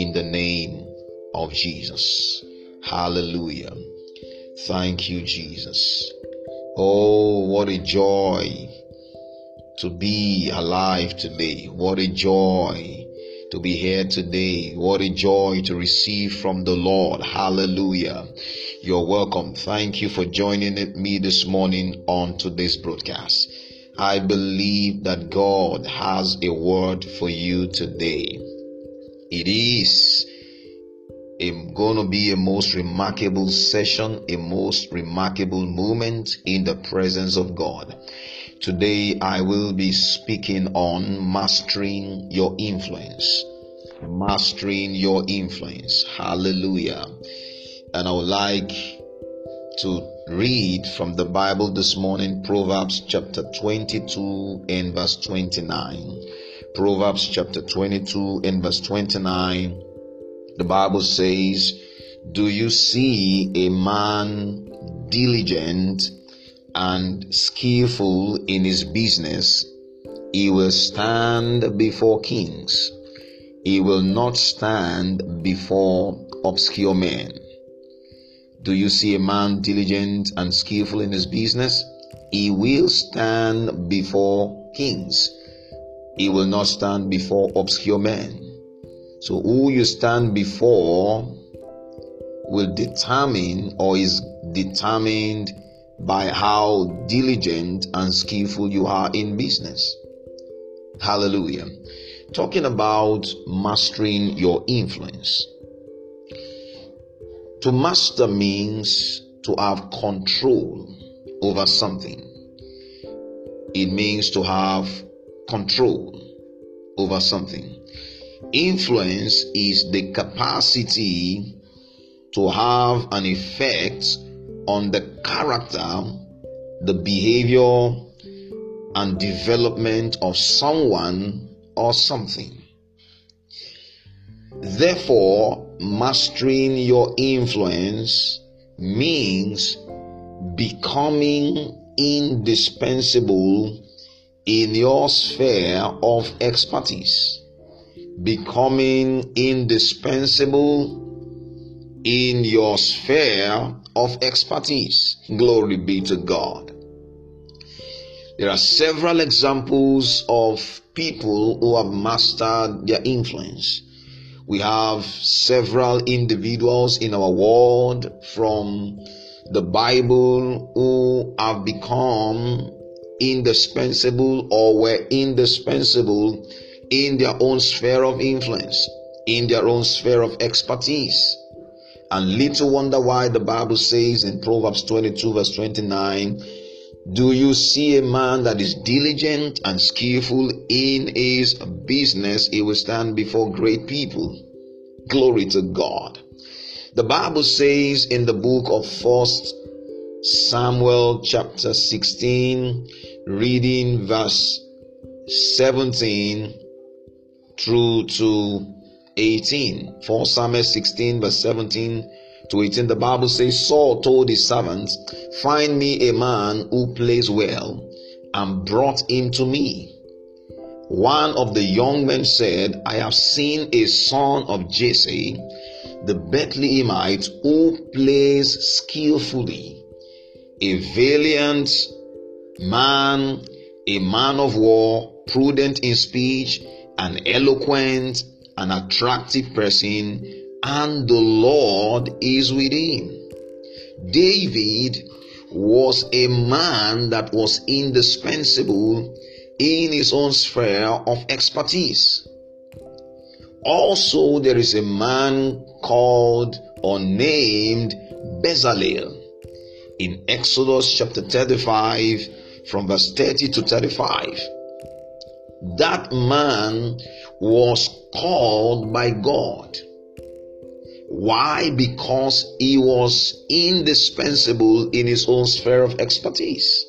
in the name of Jesus. Hallelujah. Thank you, Jesus. Oh, what a joy to be alive today. What a joy to be here today. What a joy to receive from the Lord. Hallelujah. You're welcome. Thank you for joining me this morning on today's broadcast. I believe that God has a word for you today. It is going to be a most remarkable session, a most remarkable moment in the presence of God. Today, I will be speaking on mastering your influence. Mastering your influence. Hallelujah. And I would like to read from the Bible this morning, Proverbs chapter 22 and verse 29. Proverbs chapter 22 and verse 29. The Bible says, "Do you see a man diligent and skillful in his business? He will stand before kings. He will not stand before obscure men." Do you see a man diligent and skillful in his business? He will stand before kings. He will not stand before obscure men. So who you stand before will determine, or is determined, by how diligent and skillful you are in business. Hallelujah. Talking about mastering your influence. To master means to have control over something. It means to have control over something. Influence is the capacity to have an effect on the character, the behavior, and development of someone or something. Therefore, mastering your influence means becoming indispensable in your sphere of expertise. Becoming indispensable in your sphere of expertise. Glory be to God. There are several examples of people who have mastered their influence. We have several individuals in our world from the Bible who have become indispensable, or were indispensable, in their own sphere of influence, in their own sphere of expertise. And little wonder why the Bible says in Proverbs 22 verse 29, "Do you see a man that is diligent and skillful in his business? He will stand before great people." Glory to God. The Bible says in the book of 1 Samuel chapter 16, reading verse 17 through to 18. 4 Samuel 16 verse 17 to 18. The Bible says, "Saul told his servants, 'Find me a man who plays well,' and brought him to me. One of the young men said, 'I have seen a son of Jesse, the Bethlehemite, who plays skillfully, a valiant man, a man of war, prudent in speech, an eloquent, an attractive person, and the Lord is with him.'" David was a man that was indispensable in his own sphere of expertise. Also, there is a man called or named Bezalel. In Exodus chapter 35, from verse 30 to 35, that man was called by God. Why? Because he was indispensable in his own sphere of expertise.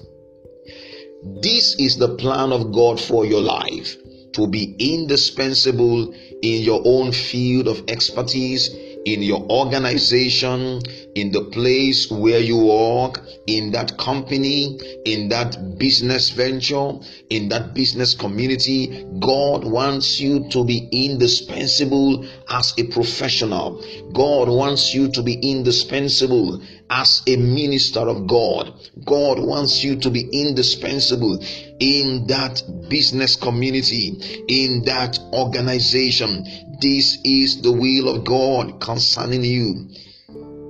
This is the plan of God for your life: to be indispensable in your own field of expertise, in your organization, in the place where you work, in that company, in that business venture, in that business community. God wants you to be indispensable as a professional. God wants you to be indispensable as a minister of God. God wants you to be indispensable in that business community, in that organization. This is the will of God concerning you.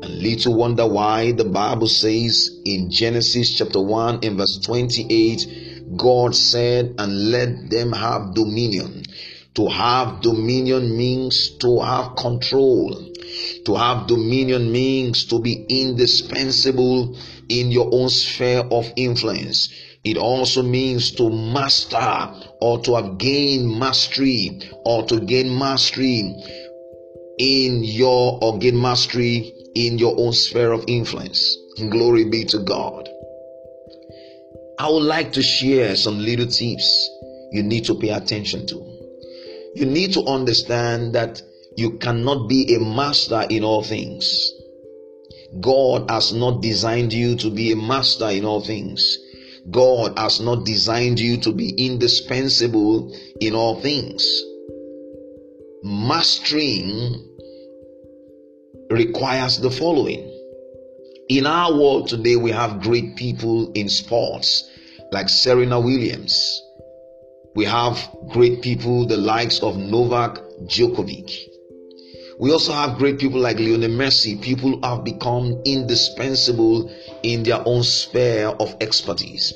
And little wonder why the Bible says in Genesis chapter 1 and verse 28, God said, and let them have dominion. To have dominion means to have control. To have dominion means to be indispensable in your own sphere of influence. It also means to master, or to have gained mastery, or to gain mastery in your, or gain mastery in your own sphere of influence. Glory be to God. I would like to share some little tips you need to pay attention to. You need to understand that you cannot be a master in all things. God has not designed you to be a master in all things. God has not designed you to be indispensable in all things. Mastering requires the following. In our world today, we have great people in sports like Serena Williams. We have great people, the likes of Novak Djokovic. We also have great people like Lionel Messi, people who have become indispensable in their own sphere of expertise.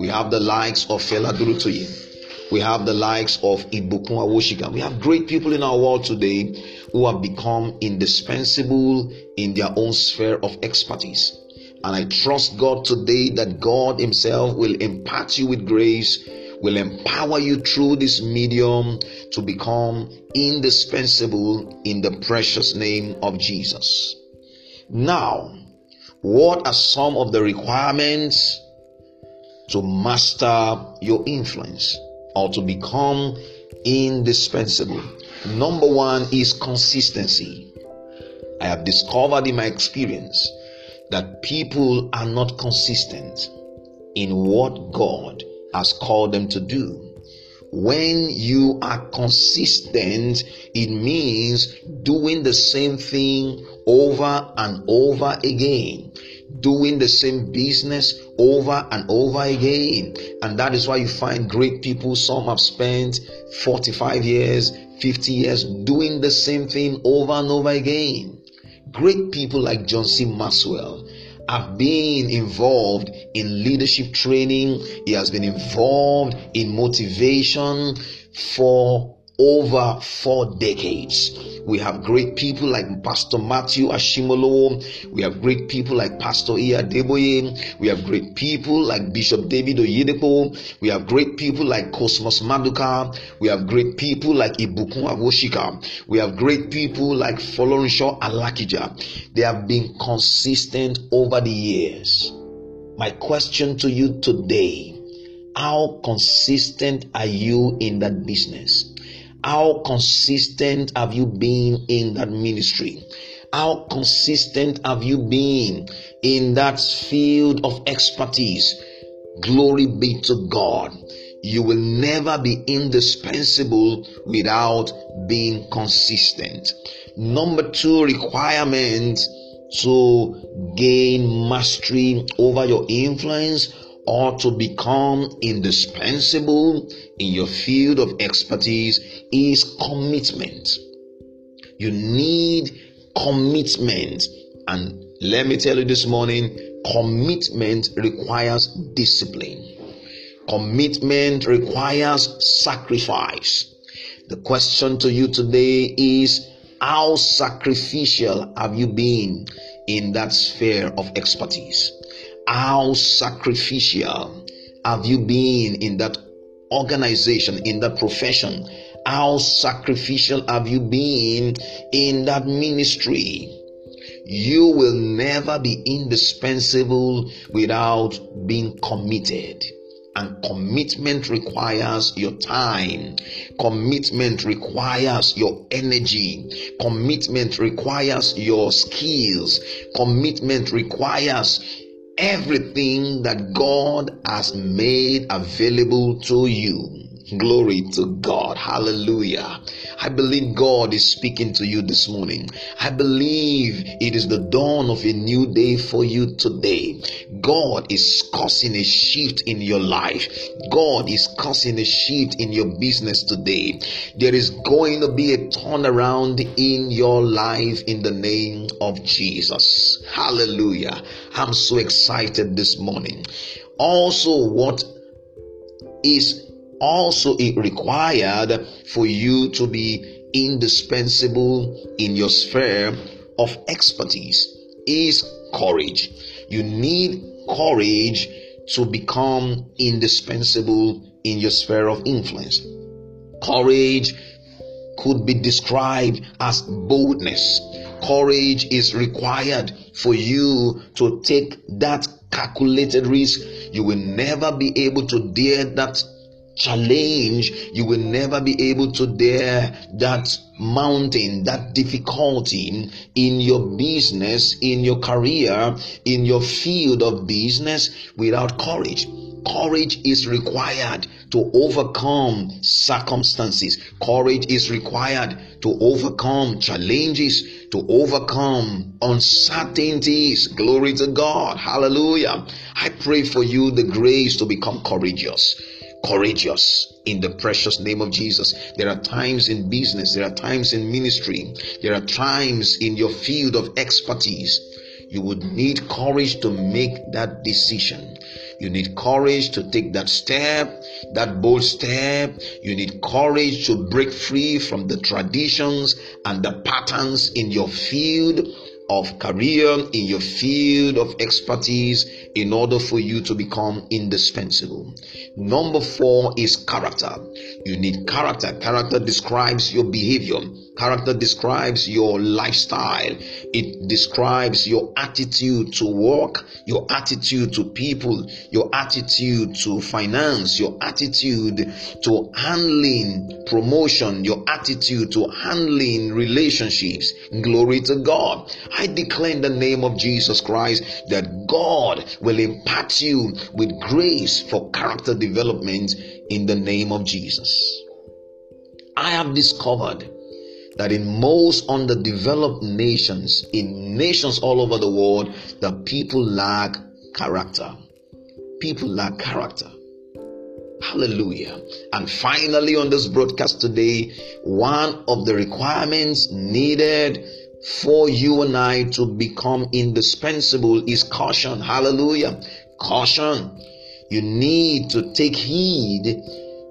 We have the likes of Fela Durotoye. We have the likes of Ibukun Awosika. We have great people in our world today who have become indispensable in their own sphere of expertise. And I trust God today that God Himself will impart you with grace, will empower you through this medium to become indispensable in the precious name of Jesus. Now, what are some of the requirements to master your influence or to become indispensable? Number one is consistency. I have discovered in my experience that people are not consistent in what God has called them to do. When you are consistent, it means doing the same thing over and over again, doing the same business over and over again. And that is why you find great people. Some have spent 45 years, 50 years doing the same thing over and over again. Great people like John C. Maxwell have been involved in leadership training. He has been involved in motivation for over 4 decades. We have great people like Pastor Matthew Ashimolowo. We have great people like Pastor Iyadeboye. We have great people like Bishop David Oyedepo. We have great people like Cosmos Maduka. We have great people like Ibukun Awosika. We have great people like Folorunsho Alakija. They have been consistent over the years. My question to you today, how consistent are you in that business? How consistent have you been in that ministry? How consistent have you been in that field of expertise? Glory be to God. You will never be indispensable without being consistent. Number two requirement to gain mastery over your influence or to become indispensable in your field of expertise is commitment. You need commitment. And let me tell you this morning, commitment requires discipline. Commitment requires sacrifice. The question to you today is, how sacrificial have you been in that sphere of expertise? How sacrificial have you been in that organization, in that profession? How sacrificial have you been in that ministry? You will never be indispensable without being committed. And commitment requires your time. Commitment requires your energy. Commitment requires your skills. Commitment requires everything that God has made available to you. Glory to God. Hallelujah. I believe God is speaking to you this morning. I believe it is the dawn of a new day for you today. God is causing a shift in your life. God is causing a shift in your business today. There is going to be a turnaround in your life in the name of Jesus. Hallelujah. I'm so excited this morning. Also, it required for you to be indispensable in your sphere of expertise is courage. You need courage to become indispensable in your sphere of influence. Courage could be described as boldness. Courage is required for you to take that calculated risk. You will never be able to dare that challenge. You will never be able to dare that mountain, that difficulty in your business, in your career, in your field of business without courage. Courage is required to overcome circumstances. Courage is required to overcome challenges, to overcome uncertainties. Glory to God. Hallelujah. I pray for you the grace to become courageous. Courageous in the precious name of Jesus. There are times in business, there are times in ministry, there are times in your field of expertise. You would need courage to make that decision. You need courage to take that step, that bold step. You need courage to break free from the traditions and the patterns in your field of career, in your field of expertise, in order for you to become indispensable. Number 4 is character. You need character. Character describes your behavior. Character describes your lifestyle. It describes your attitude to work, your attitude to people, your attitude to finance, your attitude to handling promotion, your attitude to handling relationships. Glory to God. I declare in the name of Jesus Christ that God will impart you with grace for character development in the name of Jesus. I have discovered that in most underdeveloped nations, in nations all over the world, that people lack character. People lack character. Hallelujah. And finally, on this broadcast today, one of the requirements needed for you and I to become indispensable is caution. Hallelujah. Caution. You need to take heed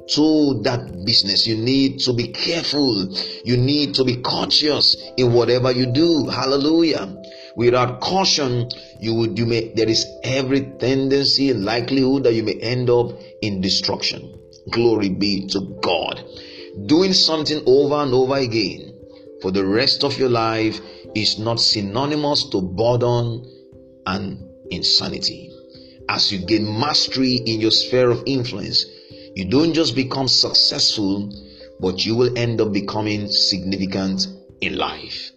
to that business. You need to be careful. You need to be cautious in whatever you do. Hallelujah. Without caution, there is every tendency and likelihood that you may end up in destruction. Glory be to God. Doing something over and over again for the rest of your life is not synonymous to boredom and insanity. As you gain mastery in your sphere of influence, you don't just become successful, but you will end up becoming significant in life.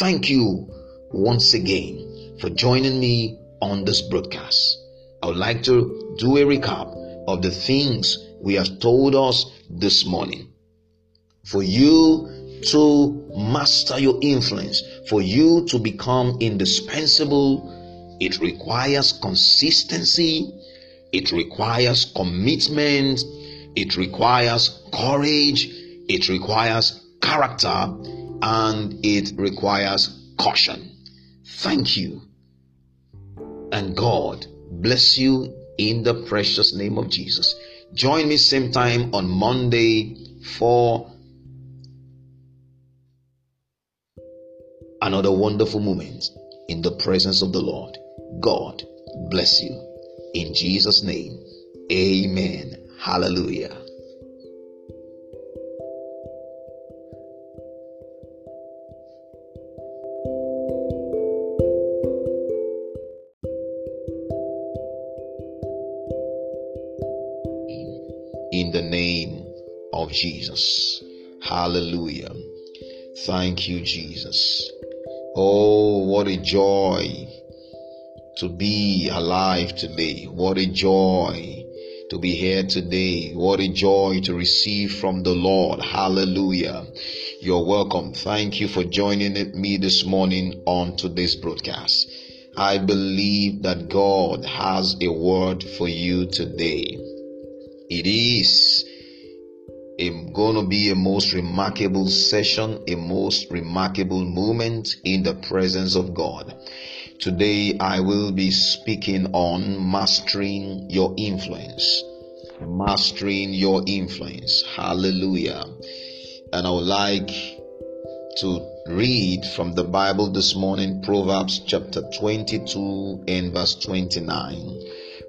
Thank you once again for joining me on this broadcast. I would like to do a recap of the things we have told us this morning. For you to master your influence, for you to become indispensable, it requires consistency, it requires commitment, it requires courage, it requires character, and it requires caution. Thank you, and God bless you in the precious name of Jesus. Join me same time on Monday for another wonderful moment in the presence of the Lord. God bless you. In Jesus' name, amen. Hallelujah. of Jesus. Hallelujah. Thank you, Jesus. Oh, what a joy to be alive today. What a joy to be here today. What a joy to receive from the Lord. Hallelujah. You're welcome. Thank you for joining me this morning on today's broadcast. I believe that God has a word for you today. It is going to be a most remarkable session, a most remarkable moment in the presence of God. Today I will be speaking on mastering your influence. Mastering your influence. Hallelujah. And I would like to read from the Bible this morning, Proverbs chapter 22 and verse 29.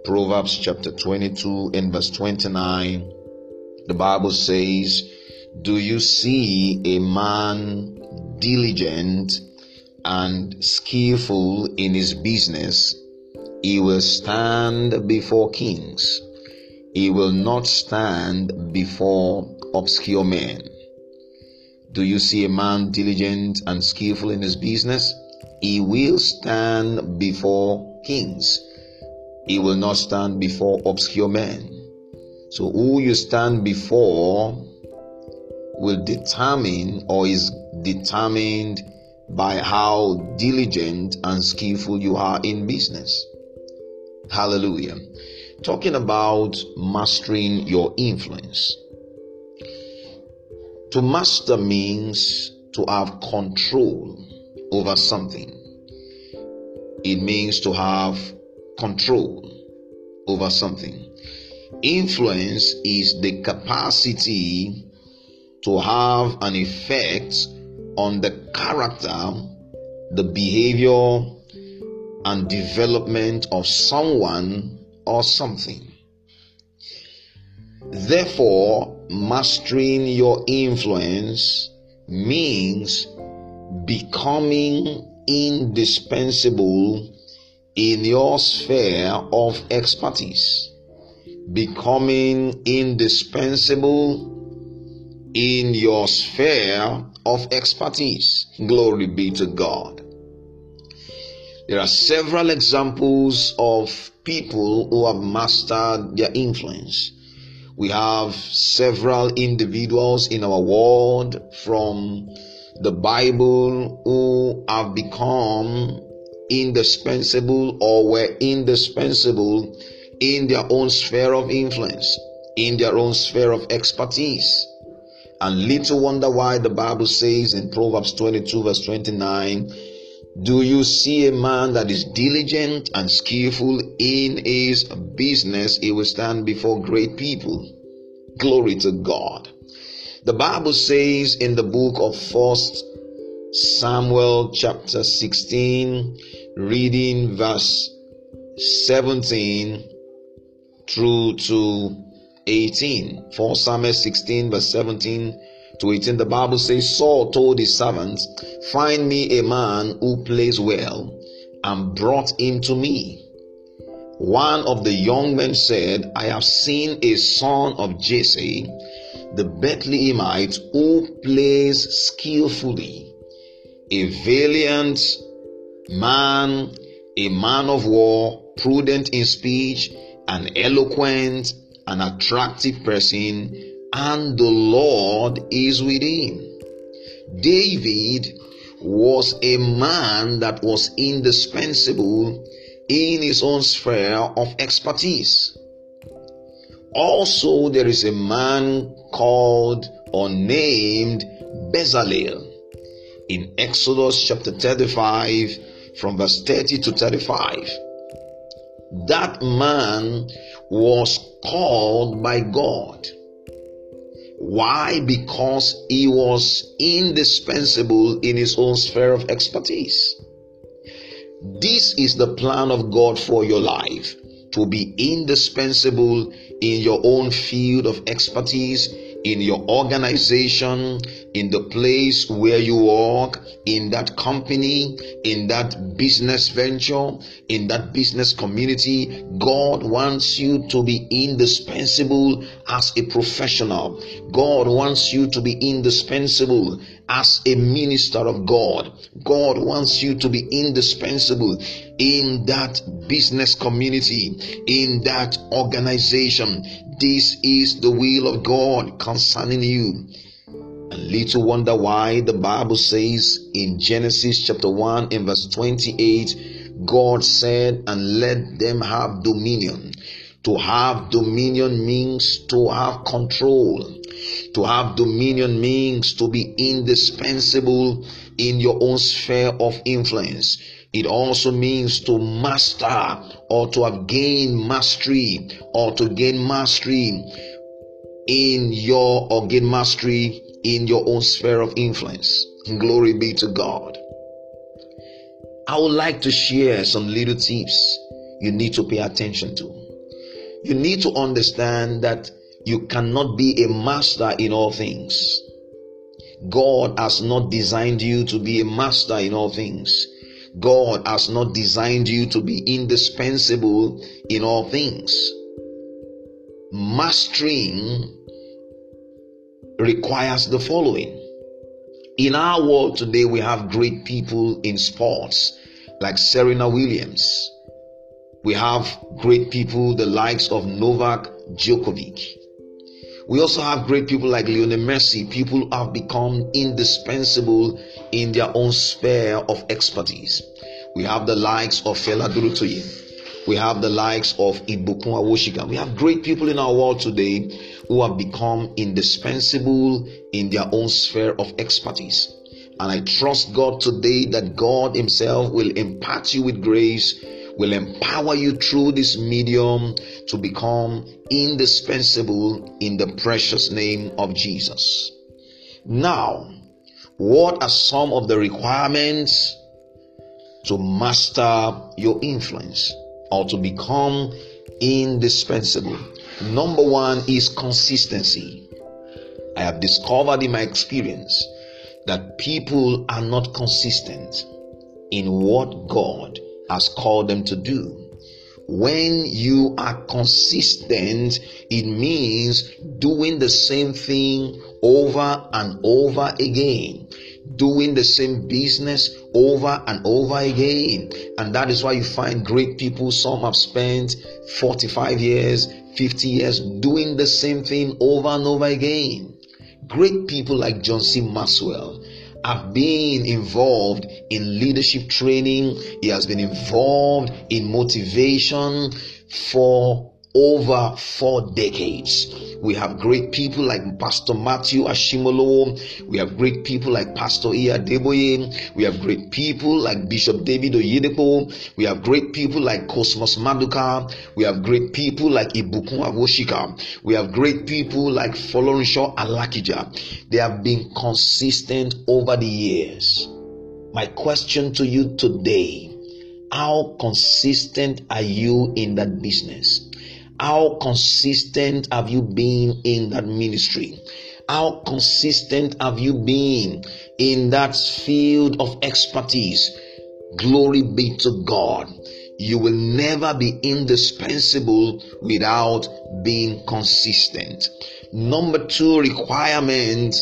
Proverbs chapter 22 and verse 29. The Bible says, "Do you see a man diligent and skillful in his business? He will stand before kings. He will not stand before obscure men." Do you see a man diligent and skillful in his business? He will stand before kings. He will not stand before obscure men. So who you stand before will determine, or is determined, by how diligent and skillful you are in business. Hallelujah. Talking about mastering your influence. To master means to have control over something. It means to have control over something. Influence is the capacity to have an effect on the character, the behavior, and development of someone or something. Therefore, mastering your influence means becoming indispensable in your sphere of expertise. Becoming indispensable in your sphere of expertise. Glory be to God. There are several examples of people who have mastered their influence. We have several individuals in our world from the Bible who have become indispensable, or were indispensable, in their own sphere of influence, in their own sphere of expertise. And little wonder why the Bible says in Proverbs 22 verse 29, "Do you see a man that is diligent and skillful in his business? He will stand before great people." Glory to God. The Bible says in the book of 1 Samuel chapter 16, reading verse 17 through to 18. 1 Samuel 16 verse 17 to 18. The Bible says, "Saul told his servants, 'Find me a man who plays well,' and brought him to me. One of the young men said, 'I have seen a son of Jesse, the Bethlehemite, who plays skillfully, a valiant man, a man of war, prudent in speech, an eloquent, an attractive person, and the Lord is with him.'" David was a man that was indispensable in his own sphere of expertise. Also, there is a man called or named Bezalel in Exodus chapter 35, from verse 30 to 35. That man was called by God. Why? Because he was indispensable in his own sphere of expertise. This is the plan of God for your life: to be indispensable in your own field of expertise, in your organization, in the place where you work, in that company, in that business venture, in that business community. God wants you to be indispensable as a professional. God wants you to be indispensable as a minister of God. God wants you to be indispensable in that business community, in that organization. This is the will of God concerning you. And little wonder why the Bible says in Genesis chapter 1 and verse 28, God said, and let them have dominion. To have dominion means to have control. To have dominion means to be indispensable in your own sphere of influence. It also means to master, or to have gained mastery, or to gain mastery in your, or gain mastery in your own sphere of influence. Glory be to God. I would like to share some little tips you need to pay attention to. You need to understand that you cannot be a master in all things. God has not designed you to be a master in all things. God has not designed you to be indispensable in all things. Mastering requires the following. In our world today, we have great people in sports like Serena Williams. We have great people, the likes of Novak Djokovic. We also have great people like Lionel Messi, people who have become indispensable in their own sphere of expertise. We have the likes of Fela Durotoye. We have the likes of Ibukun Awosika. We have great people in our world today who have become indispensable in their own sphere of expertise. And I trust God today that God Himself will impart you with grace, will empower you through this medium to become indispensable in the precious name of Jesus. Now, what are some of the requirements to master your influence or to become indispensable? Number one is consistency. I have discovered in my experience that people are not consistent in what God has called them to do. When you are consistent, it means doing the same thing over and over again, doing the same business over and over again. And that is why you find great people. Some have spent 45 years, 50 years doing the same thing over and over again. Great people like John C. Maxwell have been involved in leadership training. He has been involved in motivation for over 4 decades. We have great people like Pastor Matthew Ashimolowo. We have great people like Pastor Iyadeboye. We have great people like Bishop David Oyedepo. We have great people like Cosmos Maduka. We have great people like Ibukun Awosika. We have great people like Folorunsho Alakija. They have been consistent over the years. My question to you today: how consistent are you in that business? How consistent have you been in that ministry? How consistent have you been in that field of expertise? Glory be to God. You will never be indispensable without being consistent. Number two requirement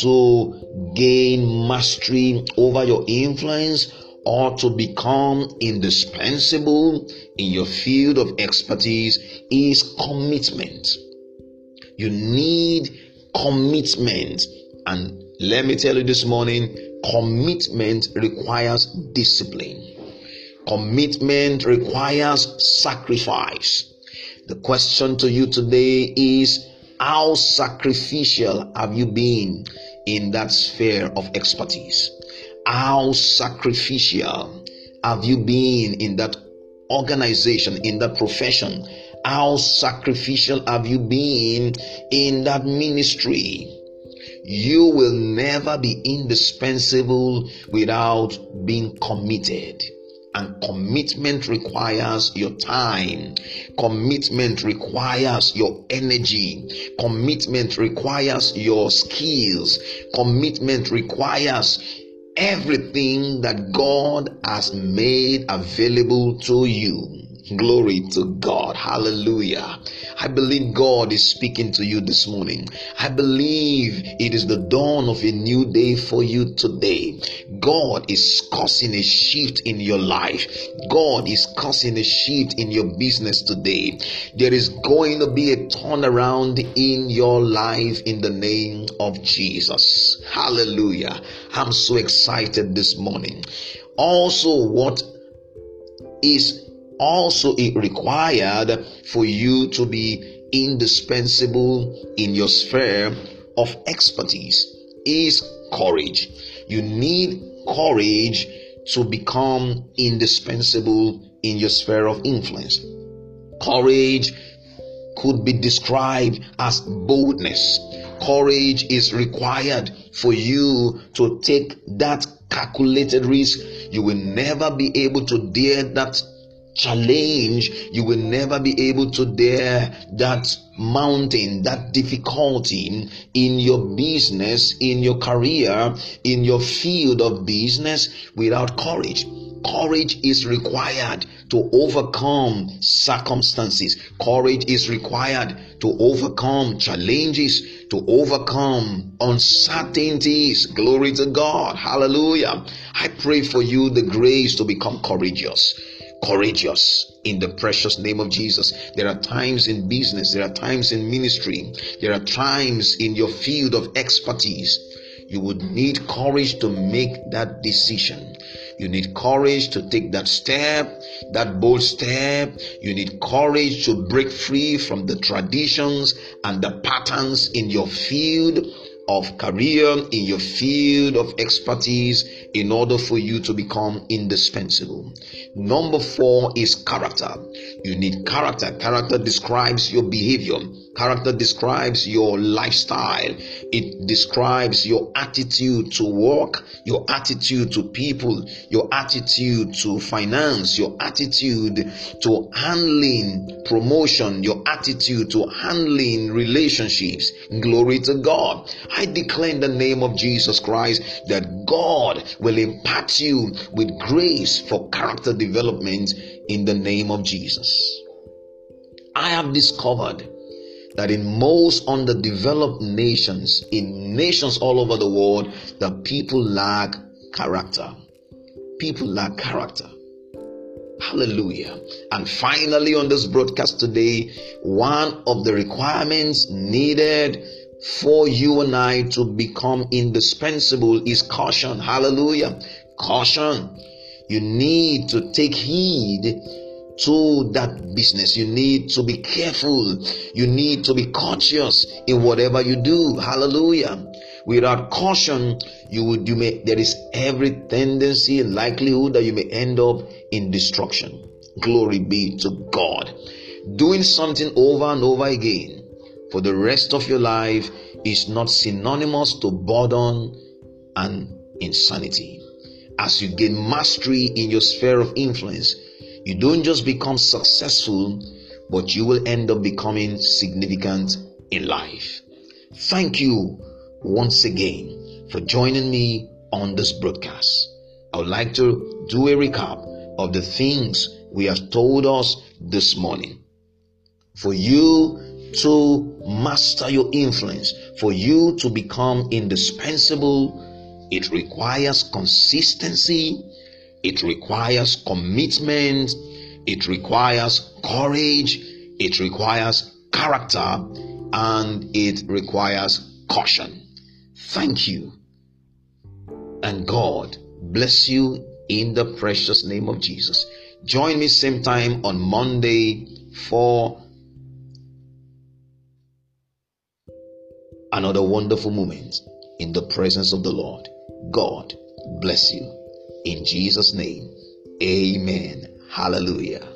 to gain mastery over your influence or to become indispensable in your field of expertise is commitment. You need commitment. And let me tell you this morning, commitment requires discipline. Commitment requires sacrifice. The question to you today is, how sacrificial have you been in that sphere of expertise? How sacrificial have you been in that organization, in that profession? How sacrificial have you been in that ministry? You will never be indispensable without being committed. and commitment requires your time. Commitment requires your energy. Commitment requires your skills. Commitment requires everything that God has made available to you. Glory to God. Hallelujah. I believe God is speaking to you this morning. I believe it is the dawn of a new day for you today. God is causing a shift in your life. God is causing a shift in your business today. There is going to be a turnaround in your life in the name of Jesus. Hallelujah. I'm so excited this morning. Also, it required for you to be indispensable in your sphere of expertise is courage. You need courage to become indispensable in your sphere of influence. Courage could be described as boldness. Courage is required for you to take that calculated risk. You will never be able to dare that challenge. You will never be able to dare that mountain, that difficulty in your business, in your career, in your field of business without courage. Courage is required to overcome circumstances. Courage is required to overcome challenges, to overcome uncertainties. Glory to God. Hallelujah. I pray for you the grace to become courageous. Courageous in the precious name of Jesus. There are times in business, there are times in ministry, there are times in your field of expertise. You would need courage to make that decision. You need courage to take that step, that bold step. You need courage to break free from the traditions and the patterns in your field of career, in your field of expertise, in order for you to become indispensable. Number 4 is character. You need character. Character describes your behavior. Character describes your lifestyle. It describes your attitude to work, your attitude to people, your attitude to finance, your attitude to handling promotion, your attitude to handling relationships. Glory to God. I declare in the name of Jesus Christ that God will impart you with grace for character development in the name of Jesus. I have discovered that in most underdeveloped nations, in nations all over the world, the people lack character. People lack character. Hallelujah. And finally, on this broadcast today, one of the requirements needed for you and I to become indispensable is caution. Hallelujah. Caution. You need to take heed to that business. You need to be careful. You need to be cautious in whatever you do. Hallelujah. Without caution, there is every tendency and likelihood that you may end up in destruction. Glory be to God. Doing something over and over again for the rest of your life is not synonymous to boredom and insanity. As you gain mastery in your sphere of influence, you don't just become successful, but you will end up becoming significant in life. Thank you once again for joining me on this broadcast. I would like to do a recap of the things we have told us this morning. For you to master your influence, for you to become indispensable, it requires consistency. It requires commitment, it requires courage, it requires character, and it requires caution. Thank you. And God bless you in the precious name of Jesus. Join me same time on Monday for another wonderful moment in the presence of the Lord. God bless you. In Jesus' name, amen. Hallelujah.